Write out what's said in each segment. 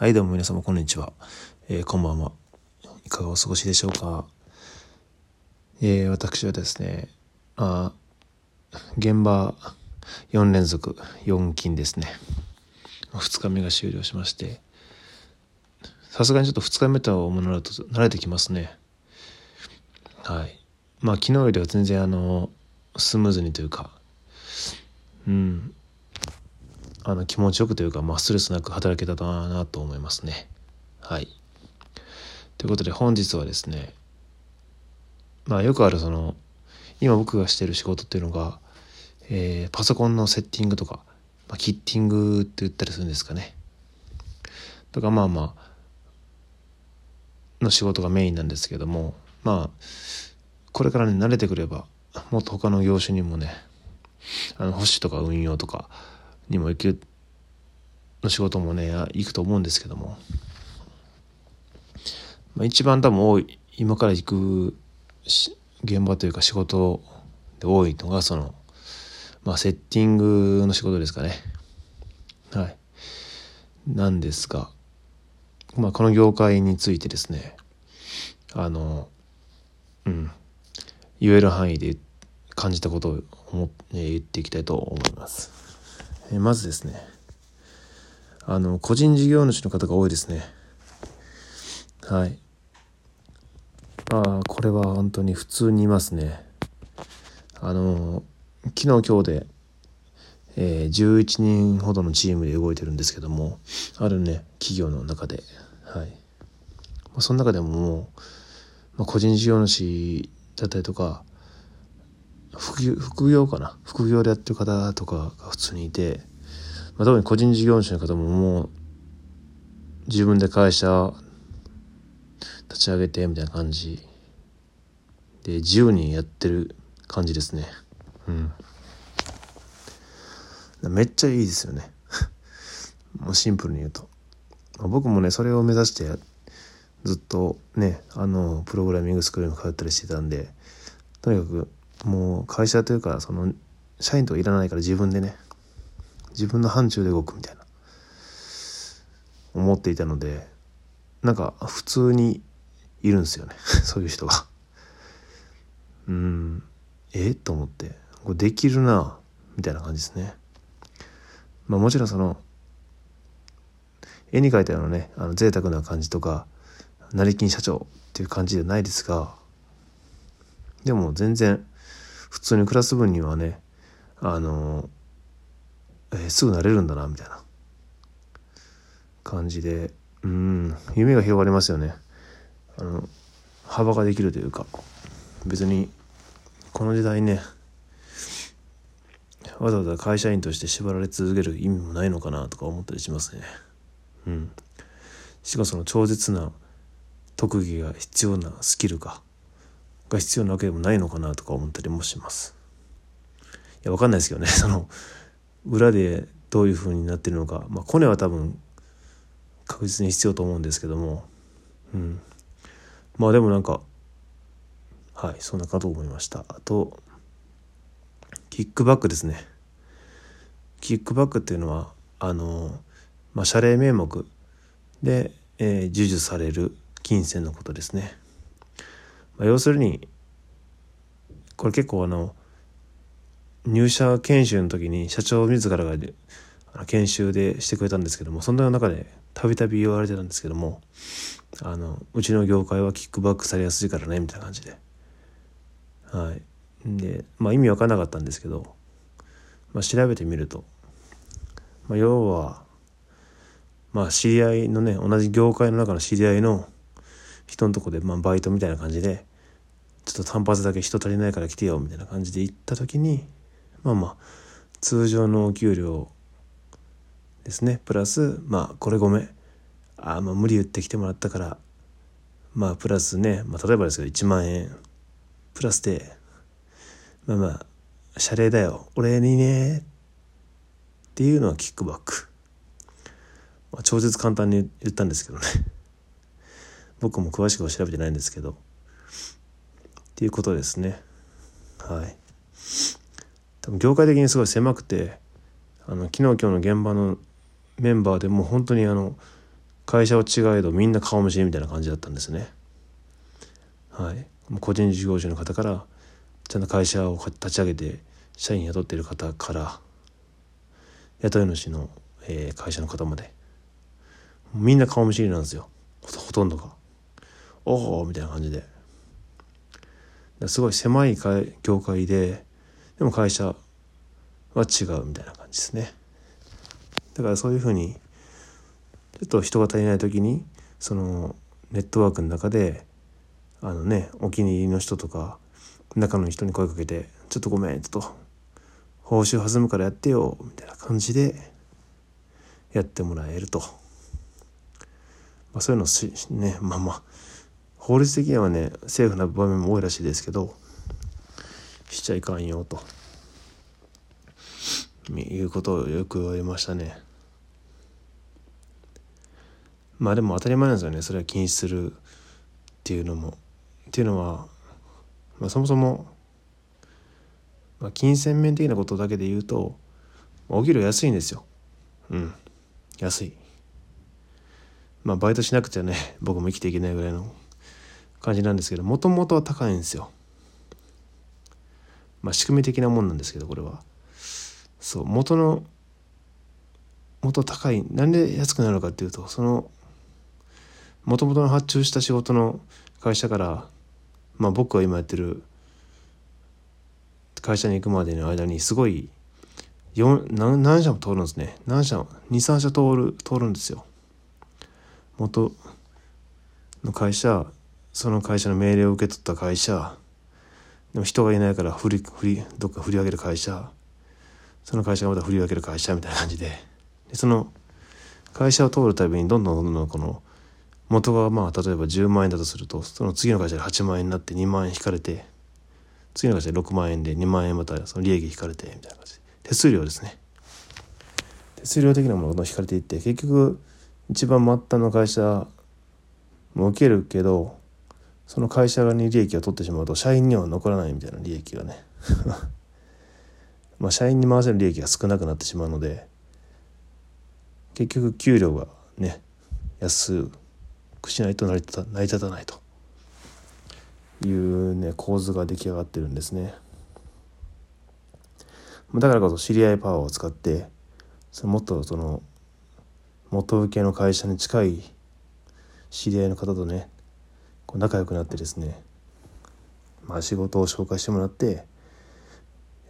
はい、どうも皆様こんにちは、こんばんは。いかがお過ごしでしょうか。私はですね、現場4連続4勤ですね。2日目が終了しまして、さすがにちょっと2日目とはものだと慣れてきますね。はい。まあ昨日よりは全然スムーズにというか、うん。気持ちよくというか、まあ、ストレスなく働けたなと思いますね。はい。ということで本日はですね、まあよくある今僕がしている仕事っていうのが、パソコンのセッティングとか、まあ、キッティングって言ったりするんですかね。とかの仕事がメインなんですけども、まあこれからね慣れてくれば、もっと他の業種にもね、保守とか運用とかにもの仕事もね行くと思うんですけども、まあ、一番多分多い今から行く現場というか仕事で多いのがセッティングの仕事ですかね。はい。なんですが、まあこの業界についてですね、言える範囲で感じたことを言っていきたいと思います。まずですね、個人事業主の方が多いですね。はい。これは本当に普通にいますね。昨日今日で、11人ほどのチームで動いてるんですけども、あるね企業の中で、はい。その中でももう、個人事業主だったりとか、副業でやってる方とかが普通にいて、まあ、特に個人事業主の方ももう自分で会社立ち上げてみたいな感じで自由にやってる感じですね。うん。めっちゃいいですよね。もうシンプルに言うと、僕もねそれを目指してずっとねプログラミングスクールに通ったりしてたんで、とにかくもう会社というか社員とかいらないから自分でね自分の範疇で動くみたいな思っていたので、なんか普通にいるんですよねそういう人が。と思って、これできるなみたいな感じですね。まあもちろん絵に描いたようなね贅沢な感じとか成金社長っていう感じじゃないですが、でも全然普通にクラス分にはねすぐ慣れるんだなみたいな感じで、夢が広がりますよね。幅ができるというか、別にこの時代ねわざわざ会社員として縛られ続ける意味もないのかなとか思ったりしますね。しかも超絶な特技が必要なスキルが必要なわけでもないのかなとか思ったりもします。いや、わかんないですけどね裏でどういう風になってるのか、まあコネは多分確実に必要と思うんですけども、まあでもなんかはい、そんなかと思いました。あとキックバックですね。キックバックっていうのは謝礼名目で、授受される金銭のことですね。要するにこれ結構入社研修の時に社長自らが研修でしてくれたんですけども、その中でたびたび言われてたんですけども、うちの業界はキックバックされやすいからねみたいな感じで、はい。でまあ意味わからなかったんですけど、調べてみると、要は知り合いのね同じ業界の中の知り合いの人のとこで、バイトみたいな感じでちょっと単発だけ人足りないから来てよみたいな感じで行った時に、通常のお給料ですねプラスこれごめん無理言ってきてもらったからプラスね、例えばですけど1万円プラスで謝礼だよ俺にねっていうのはキックバック、超絶簡単に言ったんですけどね僕も詳しくは調べてないんですけどっていうことですね。はい。多分業界的にすごい狭くて昨日今日の現場のメンバーでも本当に会社は違えどみんな顔見知りみたいな感じだったんですね。はい、個人事業主の方からちゃんと会社を立ち上げて社員雇っている方から雇い主の会社の方までみんな顔見知りなんですよ、ほとんどが。おおみたいな感じですごい狭い業界で、でも会社は違うみたいな感じですね。だからそういうふうにちょっと人が足りない時にそのネットワークの中でお気に入りの人とか中の人に声かけて、ちょっとごめん、ちょっと報酬弾むからやってよみたいな感じでやってもらえると、そういうのね、法律的にはねセーフな場面も多いらしいですけど、しちゃいかんよということをよく言いましたね。でも当たり前なんですよね、それは禁止するっていうのも。っていうのは、そもそも、金銭面的なことだけで言うと、お給料安いんですよ。うん、安い。バイトしなくちゃね、僕も生きていけないぐらいの感じなんですけど、もともとは高いんですよ。仕組み的なもんなんですけど、これは。そう、元高い。なんで安くなるのかっていうと、その元々の発注した仕事の会社から、僕が今やってる会社に行くまでの間にすごい何社も通るんですね。何社も 2,3 社通るんですよ。元の会社、その会社の命令を受け取った会社、でも人がいないからどっか振り分ける会社、その会社がまた振り分ける会社みたいな感じで、その会社を通るたびにどんどんこの元が例えば10万円だとすると、その次の会社で8万円になって2万円引かれて、次の会社で6万円で2万円またその利益引かれてみたいな感じで、手数料ですね、手数料的なものが引かれていって、結局一番末端の会社も受けるけど、その会社に利益を取ってしまうと社員には残らないみたいな利益がね社員に回せる利益が少なくなってしまうので、結局給料がね安くしないと成り立たないというね構図が出来上がってるんですね。だからこそ知り合いパワーを使って、もっとその元請けの会社に近い知り合いの方とね仲良くなってですね、仕事を紹介してもらって、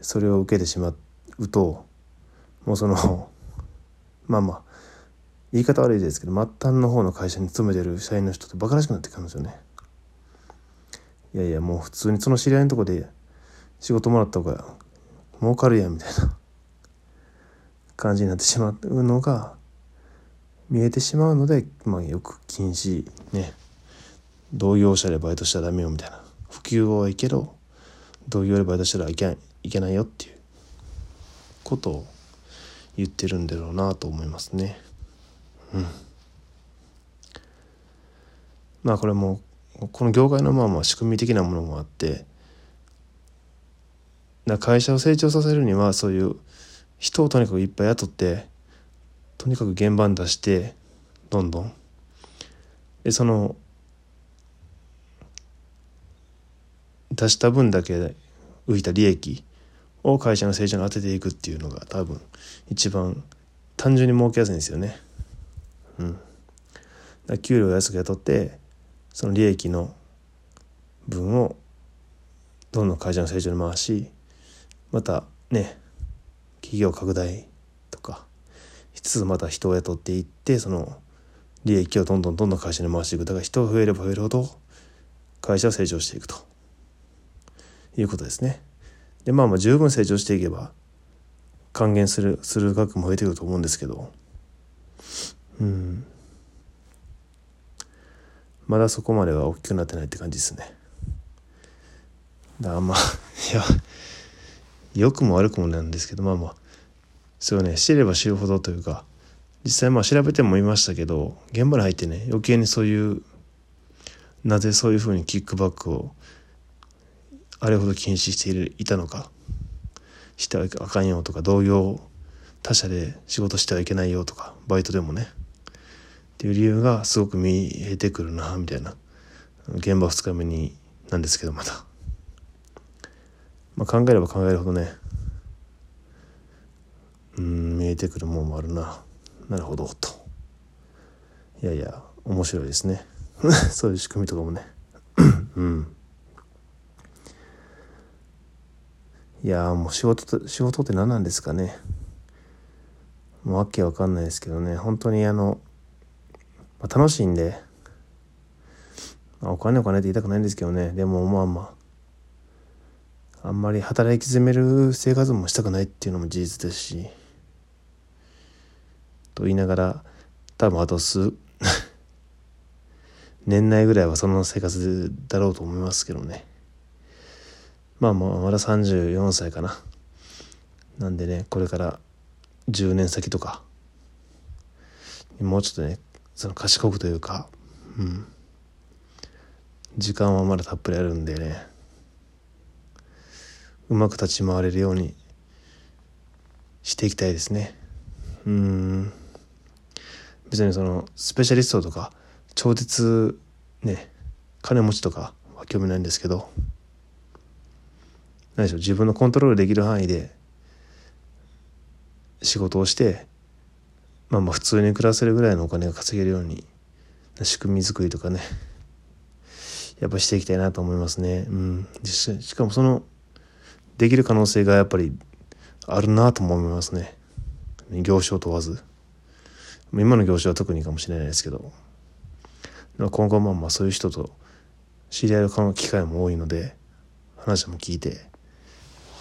それを受けてしまうと、もうその言い方悪いですけど、末端の方の会社に勤めてる社員の人ってバカらしくなってくるんですよね。いやいや、もう普通にその知り合いのとこで仕事もらった方が儲かるやんみたいな感じになってしまうのが見えてしまうので、よく禁止ね、同業者でバイトしたらダメよみたいな、普及はいいけど同業でバイトしたらいけないよっていうことを言ってるんだろうなと思いますね。これもこの業界の仕組み的なものもあって、会社を成長させるにはそういう人をとにかくいっぱい雇って、とにかく現場に出して、どんでその出した分だけ浮いた利益を会社の成長に当てていくっていうのが多分一番単純に儲けやすいんですよね。だから給料を安く雇って、その利益の分をどんどん会社の成長に回し、またね企業拡大とかしつつ、また人を雇っていって、その利益をどんどん会社に回していく。だから人が増えれば増えるほど会社は成長していくということですね。で十分成長していけば還元する額も増えてくると思うんですけど、まだそこまでは大きくなってないって感じですね。だからいや良くも悪くもなんですけど、それをね知れば知るほどというか、実際調べてもいましたけど、現場に入ってね余計にそういう、なぜそういうふうにキックバックをあれほど禁止していたのか、してはあかんよとか、同業他社で仕事してはいけないよとか、バイトでもねっていう理由がすごく見えてくるなみたいな、現場2日目になんですけど、また、考えれば考えるほどね、見えてくるもんもあるな、なるほどと。いやいや面白いですねそういう仕組みとかもねうん。いやもう仕事って何なんですかね。もうわけわかんないですけどね。本当に楽しいんで、お金って言いたくないんですけどね。でもあんまり働き詰める生活もしたくないっていうのも事実ですし、と言いながら多分あと数年内ぐらいはその生活だろうと思いますけどね。まだ34歳かな。なんでね、これから10年先とか、もうちょっとね、その賢くというか、時間はまだたっぷりあるんでね、うまく立ち回れるようにしていきたいですね。別にそのスペシャリストとか超絶ね金持ちとかは興味ないんですけど、何でしょう、自分のコントロールできる範囲で仕事をして、普通に暮らせるぐらいのお金が稼げるように仕組み作りとかね、やっぱしていきたいなと思いますね。しかもそのできる可能性がやっぱりあるなとも思いますね。業種を問わず、今の業種は特にかもしれないですけど、今後そういう人と知り合える機会も多いので、話も聞いて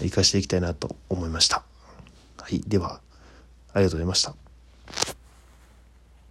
生かしていきたいなと思いました。はい、ではありがとうございました。